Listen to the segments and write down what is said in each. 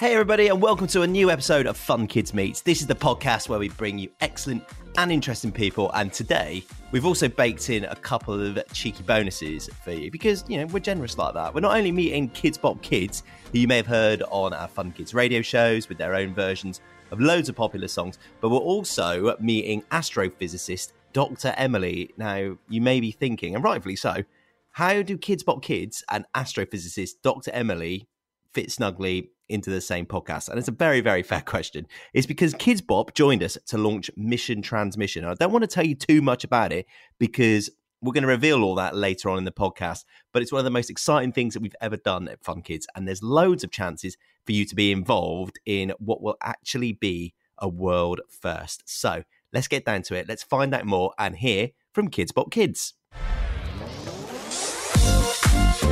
Hey everybody, and welcome to a new episode of Fun Kids Meets. This is the podcast where we bring you excellent and interesting people, and today we've also baked in a couple of cheeky bonuses for you because, you know, we're generous like that. We're not only meeting KIDZ BOP Kids, who you may have heard on our Fun Kids radio shows with their own versions of loads of popular songs, but we're also meeting astrophysicist Dr. Emily. Now, you may be thinking, and rightfully so, how do KIDZ BOP Kids and astrophysicist Dr. Emily fit snugly into the same podcast? And it's a very, very fair question. It's because KIDZ BOP joined us to launch Mission Transmission. I don't want to tell you too much about it because we're going to reveal all that later on in the podcast, but it's one of the most exciting things that we've ever done at Fun Kids, and there's loads of chances for you to be involved in what will actually be a world first. So let's get down to it. Let's find out more and hear from KIDZ BOP Kids.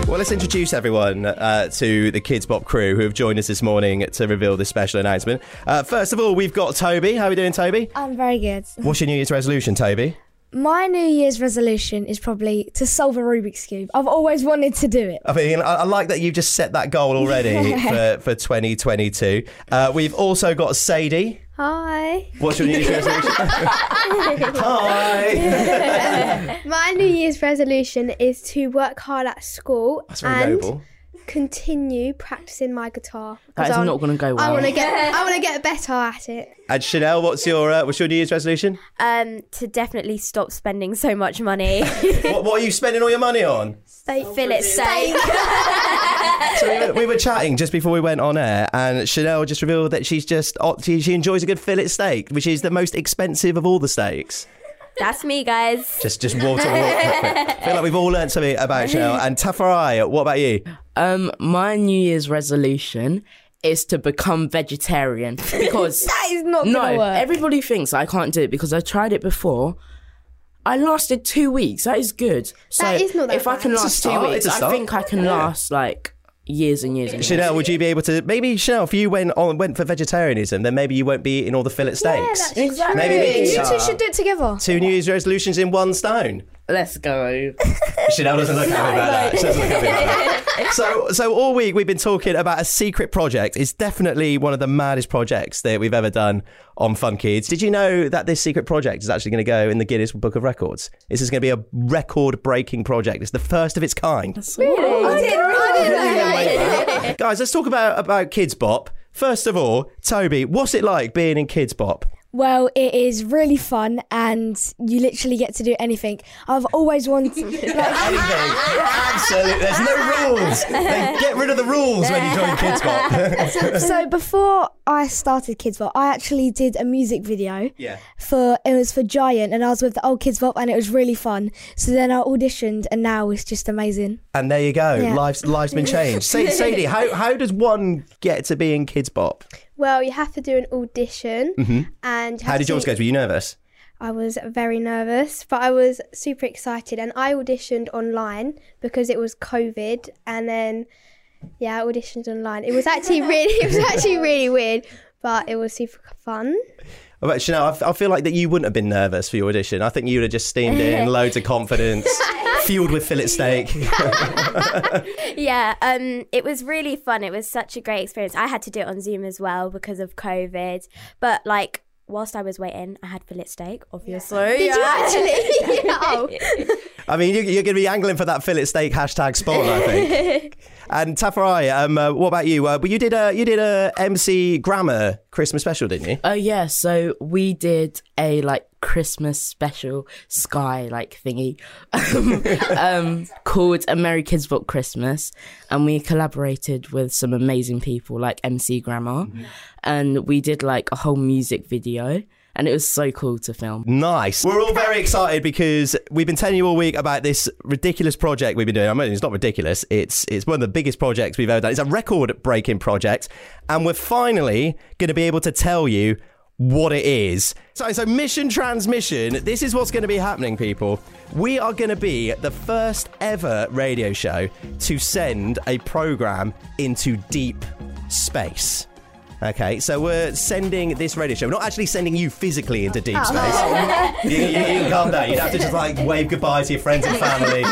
Well, let's introduce everyone to the KIDZ BOP crew who have joined us this morning to reveal this special announcement. First of all, we've got Toby. How are we doing, Toby? I'm very good. What's your New Year's resolution, Toby? My New Year's resolution is probably to solve a Rubik's Cube. I've always wanted to do it. I mean, I like that you've just set that goal already for 2022. We've also got Sadie. Hi. What's your New Year's resolution? Hi. My New Year's resolution is to work hard at school. That's very noble. Continue practicing my guitar. That is not going to go well. I want to get better at it. And Chanel, what's your New Year's resolution? To definitely stop spending so much money. What are you spending all your money on? Fillet steak. So we were chatting just before we went on air, and Chanel just revealed that she enjoys a good fillet steak, which is the most expensive of all the steaks. That's me, guys. Just walk to walk. I feel like we've all learned something about Chanel. And Tafarai, what about you? My New Year's resolution is to become vegetarian because that is not gonna work. Everybody thinks I can't do it because I tried it before. I lasted 2 weeks. That is good. So that is not that if bad. I can last 2 weeks, I think I can last like years and years and years. Chanel, would you be able to... Maybe, Chanel, if you went for vegetarian, then maybe you won't be eating all the fillet steaks. Yeah, exactly. Maybe you two should do it together. Two New Year's resolutions in one stone. Let's go. Chanel doesn't look happy about that. She doesn't look happy about that. So all week we've been talking about a secret project. It's definitely one of the maddest projects that we've ever done on Fun Kids. Did you know that this secret project is actually going to go in the Guinness Book of Records? This is going to be a record-breaking project. It's the first of its kind. Really? I didn't really like that. Guys, let's talk about KIDZ BOP. First of all, Toby, what's it like being in KIDZ BOP? Well, it is really fun, and you literally get to do anything. I've always wanted... anything. Absolutely. There's no rules. They get rid of the rules when you join KIDZ BOP. So before I started KIDZ BOP, I actually did a music video. Yeah. It was for Giant, and I was with the old KIDZ BOP, and it was really fun. So then I auditioned, and now it's just amazing. And there you go. Yeah. Life's been changed. Sadie, how does one get to be in KIDZ BOP? Well, you have to do an audition. Mm-hmm. And how did yours go? Were you nervous? I was very nervous, but I was super excited. And I auditioned online because it was COVID. And then, I auditioned online. It was actually really weird, but it was super fun. But Chanel, I feel like that you wouldn't have been nervous for your audition. I think you would have just steamed in, loads of confidence. Fueled with fillet steak. It was really fun. It was such a great experience. I had to do it on Zoom as well because of COVID. But like, whilst I was waiting, I had fillet steak, obviously. Yeah. Did you actually? Yeah. I mean, you're going to be angling for that fillet steak #spot, I think. And Tafarai, what about you? But you did a MC Grammar Christmas special, didn't you? Oh yeah. So we did a Christmas special thingy called A Merry Kids Book Christmas, and we collaborated with some amazing people like MC Grammar, and we did a whole music video. And it was so cool to film. Nice. We're all very excited because we've been telling you all week about this ridiculous project we've been doing. I mean, it's not ridiculous. It's one of the biggest projects we've ever done. It's a record-breaking project. And we're finally going to be able to tell you what it is. So Mission Transmission, this is what's going to be happening, people. We are going to be the first ever radio show to send a programme into deep space. Okay, so we're sending this radio show. We're not actually sending you physically into deep space. You can calm down. You'd have to just like wave goodbye to your friends and family.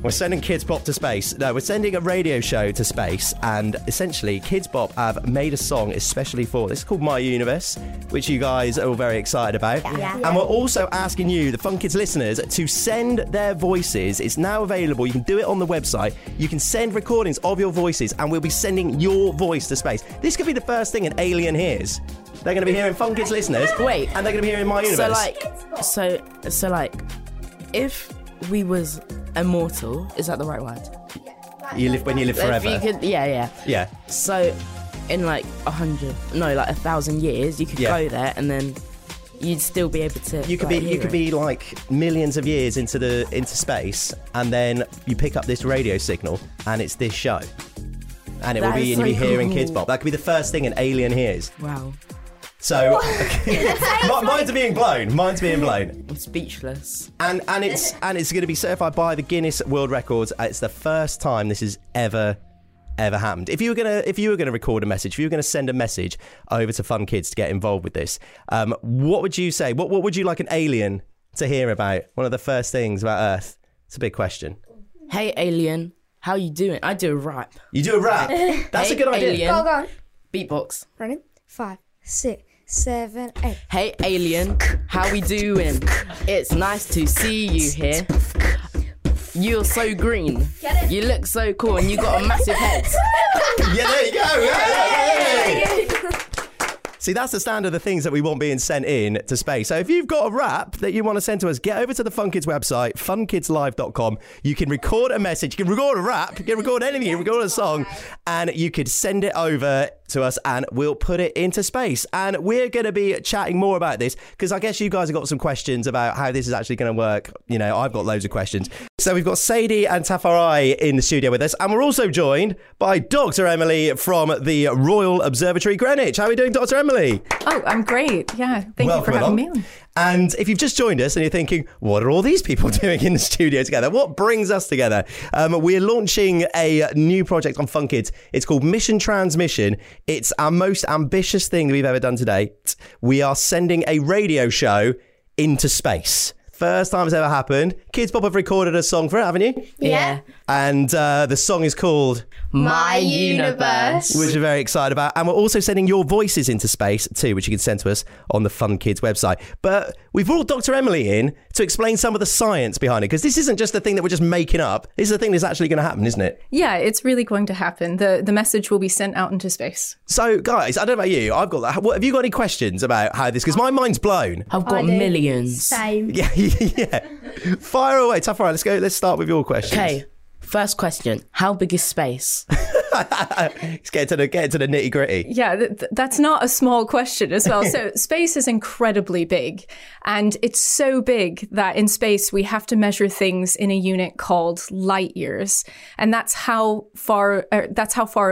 We're sending Kids Bop to space. No, we're sending a radio show to space, and essentially Kids Bop have made a song especially for this. It's called My Universe, which you guys are all very excited about. And we're also asking you, the Fun Kids listeners, to send their voices. It's now available. You can do it on the website. You can send recordings of your voices, and we'll be sending your voice to space. This could be the first thing an alien hears. They're going to be hearing Fun Kids listeners. Wait, and they're going to be hearing My Universe. So, if we was immortal, is that the right word? You live forever. Yeah. So, in 1,000 years, you could go there, and then you'd still be able to. You could be like millions of years into space, and then you pick up this radio signal, and it's this show. And it will be, and you'll be hearing Kids Bop. That could be the first thing an alien hears. Wow. So, Minds are being blown. I'm speechless. And it's going to be certified by the Guinness World Records. It's the first time this has ever happened. If you were gonna record a message, if you were gonna send a message over to Fun Kids to get involved with this, what would you say? What would you like an alien to hear about? One of the first things about Earth. It's a big question. Hey, alien. How you doing? I do a rap. You do a rap? That's a good idea. Alien. Go on. Beatbox. Ready? 5, 6, 7, 8. Hey, alien. How we doing? It's nice to see you here. You're so green. Get it? You look so cool, and you got a massive head. Yeah, there you go. Hey! See, that's the standard of things that we want being sent in to space. So if you've got a rap that you want to send to us, get over to the Fun Kids website, funkidslive.com. You can record a message, you can record a rap, you can record anything, you can record a song, and you could send it over to us, and we'll put it into space. And we're going to be chatting more about this, because I guess you guys have got some questions about how this is actually going to work. You know, I've got loads of questions. So we've got Sadie and Tafarai in the studio with us, and we're also joined by Dr. Emily from the Royal Observatory Greenwich. How are we doing, Dr. Emily? Oh, I'm great. Yeah, thank you for having me on. And if you've just joined us and you're thinking, what are all these people doing in the studio together? What brings us together? We're launching a new project on Fun Kids. It's called Mission Transmission. It's our most ambitious thing that we've ever done to date. We are sending a radio show into space. First time it's ever happened. Kids Bop have recorded a song for it, haven't you? Yeah. And the song is called My Universe, which we're very excited about. And we're also sending your voices into space too, which you can send to us on the Fun Kids website. But we've brought Dr. Emily in to explain some of the science behind it, because this isn't just a thing that we're just making up. This is a thing that's actually going to happen, isn't it? Yeah, it's really going to happen. The message will be sent out into space. So, guys, I don't know about you. I've got that. Have you got any questions about how this? Because my mind's blown. I've got millions. Same. Yeah. Yeah. Fire away, Tafari. Let's go. Let's start with your questions. Okay. First question: how big is space? Let's get to the nitty gritty. Yeah, that's not a small question as well. So space is incredibly big, and it's so big that in space we have to measure things in a unit called light years, and that's how far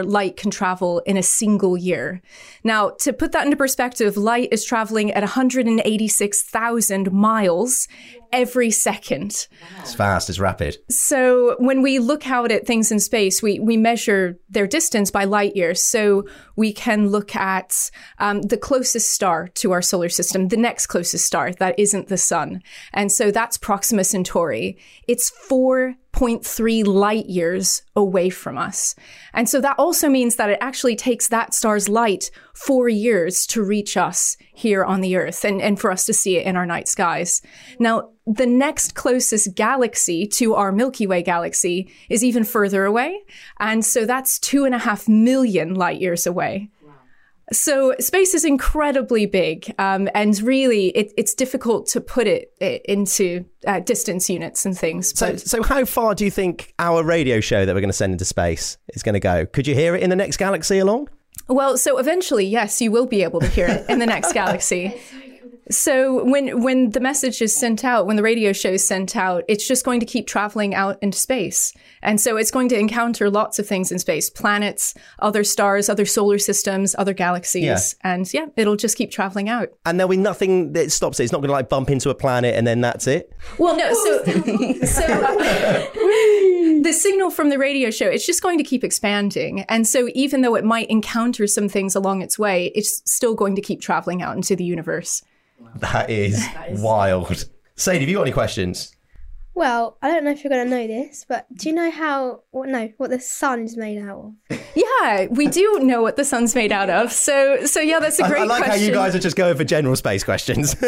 light can travel in a single year. Now, to put that into perspective, light is traveling at 186,000 miles every second. It's fast, it's rapid. So when we look out at things in space, we measure their distance by light years. So we can look at the closest star to our solar system, the next closest star that isn't the sun. And so that's Proxima Centauri. It's 4.3 light years away from us. And so that also means that it actually takes that star's light 4 years to reach us here on the Earth and for us to see it in our night skies. Now, the next closest galaxy to our Milky Way galaxy is even further away. And so that's 2.5 million light years away. So space is incredibly big, and really it's difficult to put it into distance units and things. So how far do you think our radio show that we're going to send into space is going to go? Could you hear it in the next galaxy along? Well, so eventually, yes, you will be able to hear it in the next galaxy. So when the message is sent out, when the radio show is sent out, it's just going to keep traveling out into space. And so it's going to encounter lots of things in space, planets, other stars, other solar systems, other galaxies. Yeah. And yeah, it'll just keep traveling out. And there'll be nothing that stops it. It's not going to bump into a planet and then that's it. Well, no. So the signal from the radio show, it's just going to keep expanding. And so even though it might encounter some things along its way, it's still going to keep traveling out into the universe. That is wild. Sadie, have you got any questions? Well, I don't know if you're going to know this, but do you know what the sun's made out of? Yeah, we do know what the sun's made out of. So yeah, that's a great question. I like question. How you guys are just going for general space questions.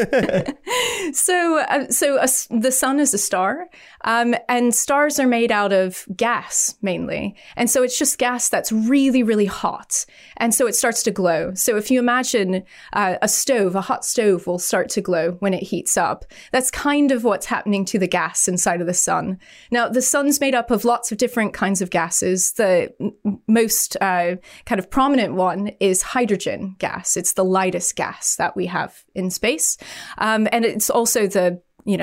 So the sun is a star, and stars are made out of gas mainly. And so it's just gas that's really, really hot. And so it starts to glow. So if you imagine a hot stove will start to glow when it heats up. That's kind of what's happening to the gas inside of the sun. Now, the sun's made up of lots of different kinds of gases. The most kind of prominent one is hydrogen gas. It's the lightest gas that we have in space. And it's also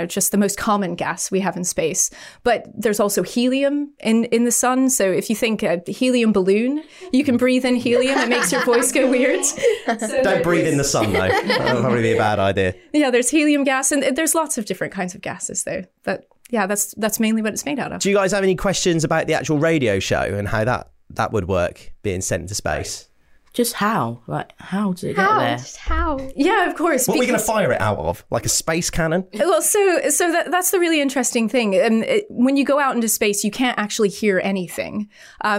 just the most common gas we have in space. But there's also helium in the sun. So if you think a helium balloon, you can breathe in helium. It makes your voice go weird. So don't breathe in the sun, though. That would probably be a bad idea. Yeah, there's helium gas. And there's lots of different kinds of gases, though. Yeah, that's mainly what it's made out of. Do you guys have any questions about the actual radio show and how that would work being sent into space? Just how? Like, how did it get there? Just how? Yeah, of course. What are we going to fire it out of? Like a space cannon? Well, so that's the really interesting thing. When you go out into space, you can't actually hear anything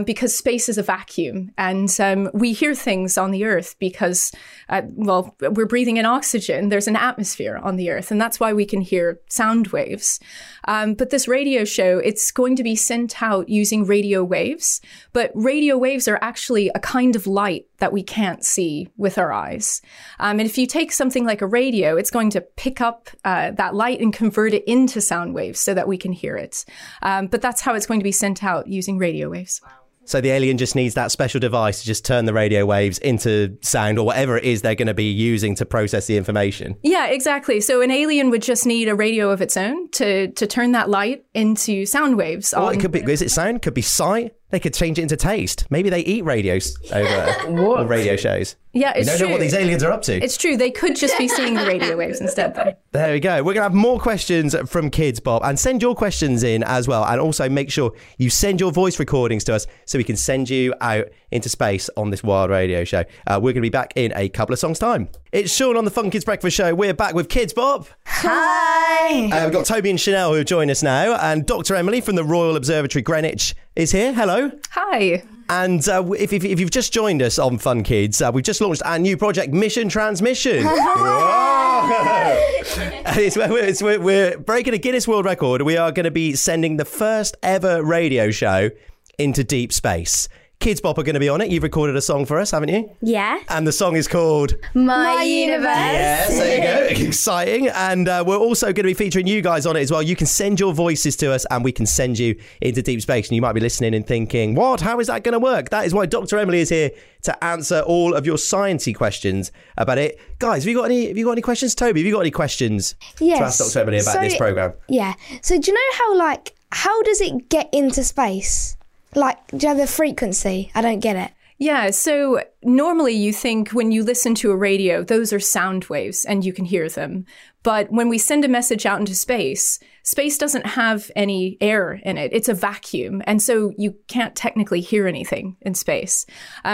because space is a vacuum. And we hear things on the Earth because, we're breathing in oxygen. There's an atmosphere on the Earth, and that's why we can hear sound waves. But this radio show, it's going to be sent out using radio waves. But radio waves are actually a kind of light that we can't see with our eyes. And if you take something like a radio, it's going to pick up that light and convert it into sound waves so that we can hear it. But that's how it's going to be sent out using radio waves. So the alien just needs that special device to just turn the radio waves into sound or whatever it is they're going to be using to process the information. Yeah, exactly. So an alien would just need a radio of its own to turn that light into sound waves. Well, it could be, is it sound? Could be sight. They could change it into taste. Maybe they eat radios over radio shows. Yeah, it's true. We don't know what these aliens are up to. It's true. They could just be seeing the radio waves instead, though. There we go. We're going to have more questions from Kids Bop. And send your questions in as well. And also make sure you send your voice recordings to us so we can send you out into space on this wild radio show. We're going to be back in a couple of songs' time. It's Sean on the Fun Kids Breakfast Show. We're back with Kids Bop. Hi! We've got Toby and Chanel who have joined us now. And Dr. Emily from the Royal Observatory Greenwich is here. Hello. Hi. And if you've just joined us on Fun Kids, we've just launched our new project, Mission Transmission. We're breaking a Guinness World Record. We are going to be sending the first ever radio show into deep space. Kids Bop are going to be on it. You've recorded a song for us, haven't you? Yeah. And the song is called My Universe. Yes, there you go. Exciting. And we're also going to be featuring you guys on it as well. You can send your voices to us and we can send you into deep space. And you might be listening and thinking, what? How is that going to work? That is why Dr. Emily is here to answer all of your sciencey questions about it. Guys, have you got any questions? Toby, have you got any questions to ask Dr. Emily about this programme? Yeah. So do you know how does it get into space? Do you have the frequency? I don't get it. Yeah, so normally you think when you listen to a radio, those are sound waves and you can hear them. But when we send a message out into space, space doesn't have any air in it. It's a vacuum. And so you can't technically hear anything in space.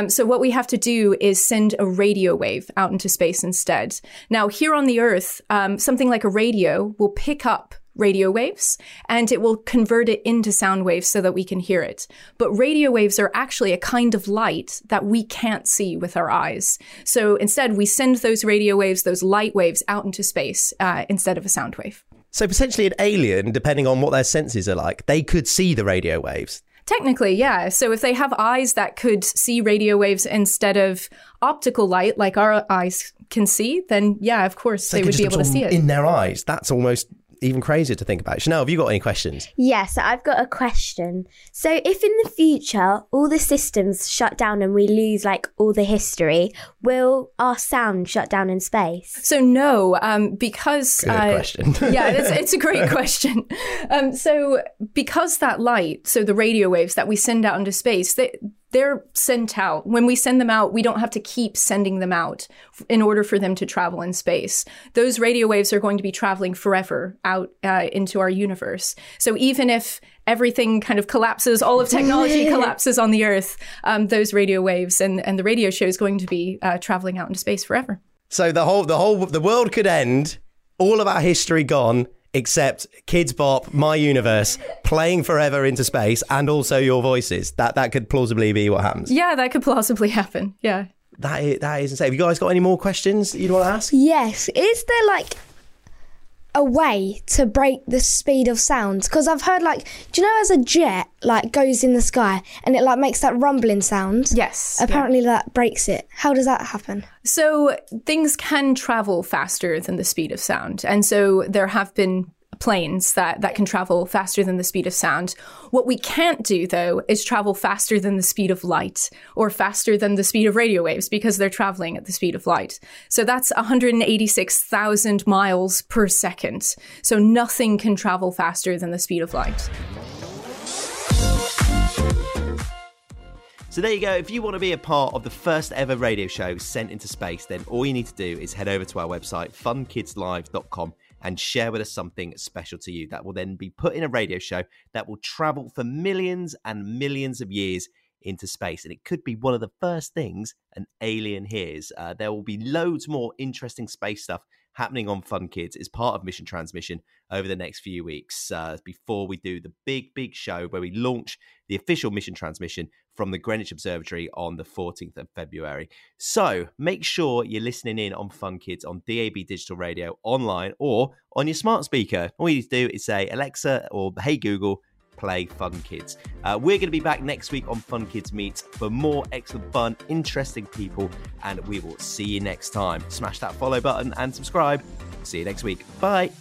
So what we have to do is send a radio wave out into space instead. Now, here on the Earth, something like a radio will pick up radio waves, and it will convert it into sound waves so that we can hear it. But radio waves are actually a kind of light that we can't see with our eyes. So instead, we send those radio waves, those light waves, out into space instead of a sound wave. So potentially an alien, depending on what their senses are like, they could see the radio waves. Technically, yeah. So if they have eyes that could see radio waves instead of optical light, like our eyes can see, then yeah, of course, so they would be able to see it. In their eyes, that's almost even crazier to think about. Chanel, have you got any questions? Yes, I've got a question. So if in the future all the systems shut down and we lose all the history, will our sound shut down in space? So no, because... Good question. Yeah, it's a great question. So because that light, so the radio waves that we send out into space, they're sent out. When we send them out, we don't have to keep sending them out in order for them to travel in space. Those radio waves are going to be traveling forever out into our universe. So even if everything kind of collapses, all of technology collapses on the Earth, those radio waves and the radio show is going to be traveling out into space forever. So the world could end, all of our history gone, except KIDZ BOP, My Universe, playing forever into space, and also your voices. That could plausibly be what happens. Yeah, that could plausibly happen. Yeah. That is insane. Have you guys got any more questions that you'd want to ask? Yes. Is there like a way to break the speed of sound? Because I've heard, like, do you know as a jet like goes in the sky and it like makes that rumbling sound? Yes. Apparently that breaks it. How does that happen? So things can travel faster than the speed of sound. And so there have been planes that can travel faster than the speed of sound. What we can't do, though, is travel faster than the speed of light or faster than the speed of radio waves, because they're traveling at the speed of light. So that's 186,000 miles per second. So nothing can travel faster than the speed of light. So there you go. If you want to be a part of the first ever radio show sent into space, then all you need to do is head over to our website, funkidslive.com, and share with us something special to you that will then be put in a radio show that will travel for millions and millions of years into space. And it could be one of the first things an alien hears. There will be loads more interesting space stuff happening on Fun Kids as part of Mission Transmission over the next few weeks before we do the big, big show where we launch the official Mission Transmission from the Greenwich Observatory on the 14th of February. So make sure you're listening in on Fun Kids on DAB Digital Radio online or on your smart speaker. All you need to do is say, Alexa or Hey Google, play Fun Kids. We're going to be back next week on Fun Kids Meets for more excellent fun, interesting people, and we will see you next time. Smash that follow button and subscribe. See you next week. Bye.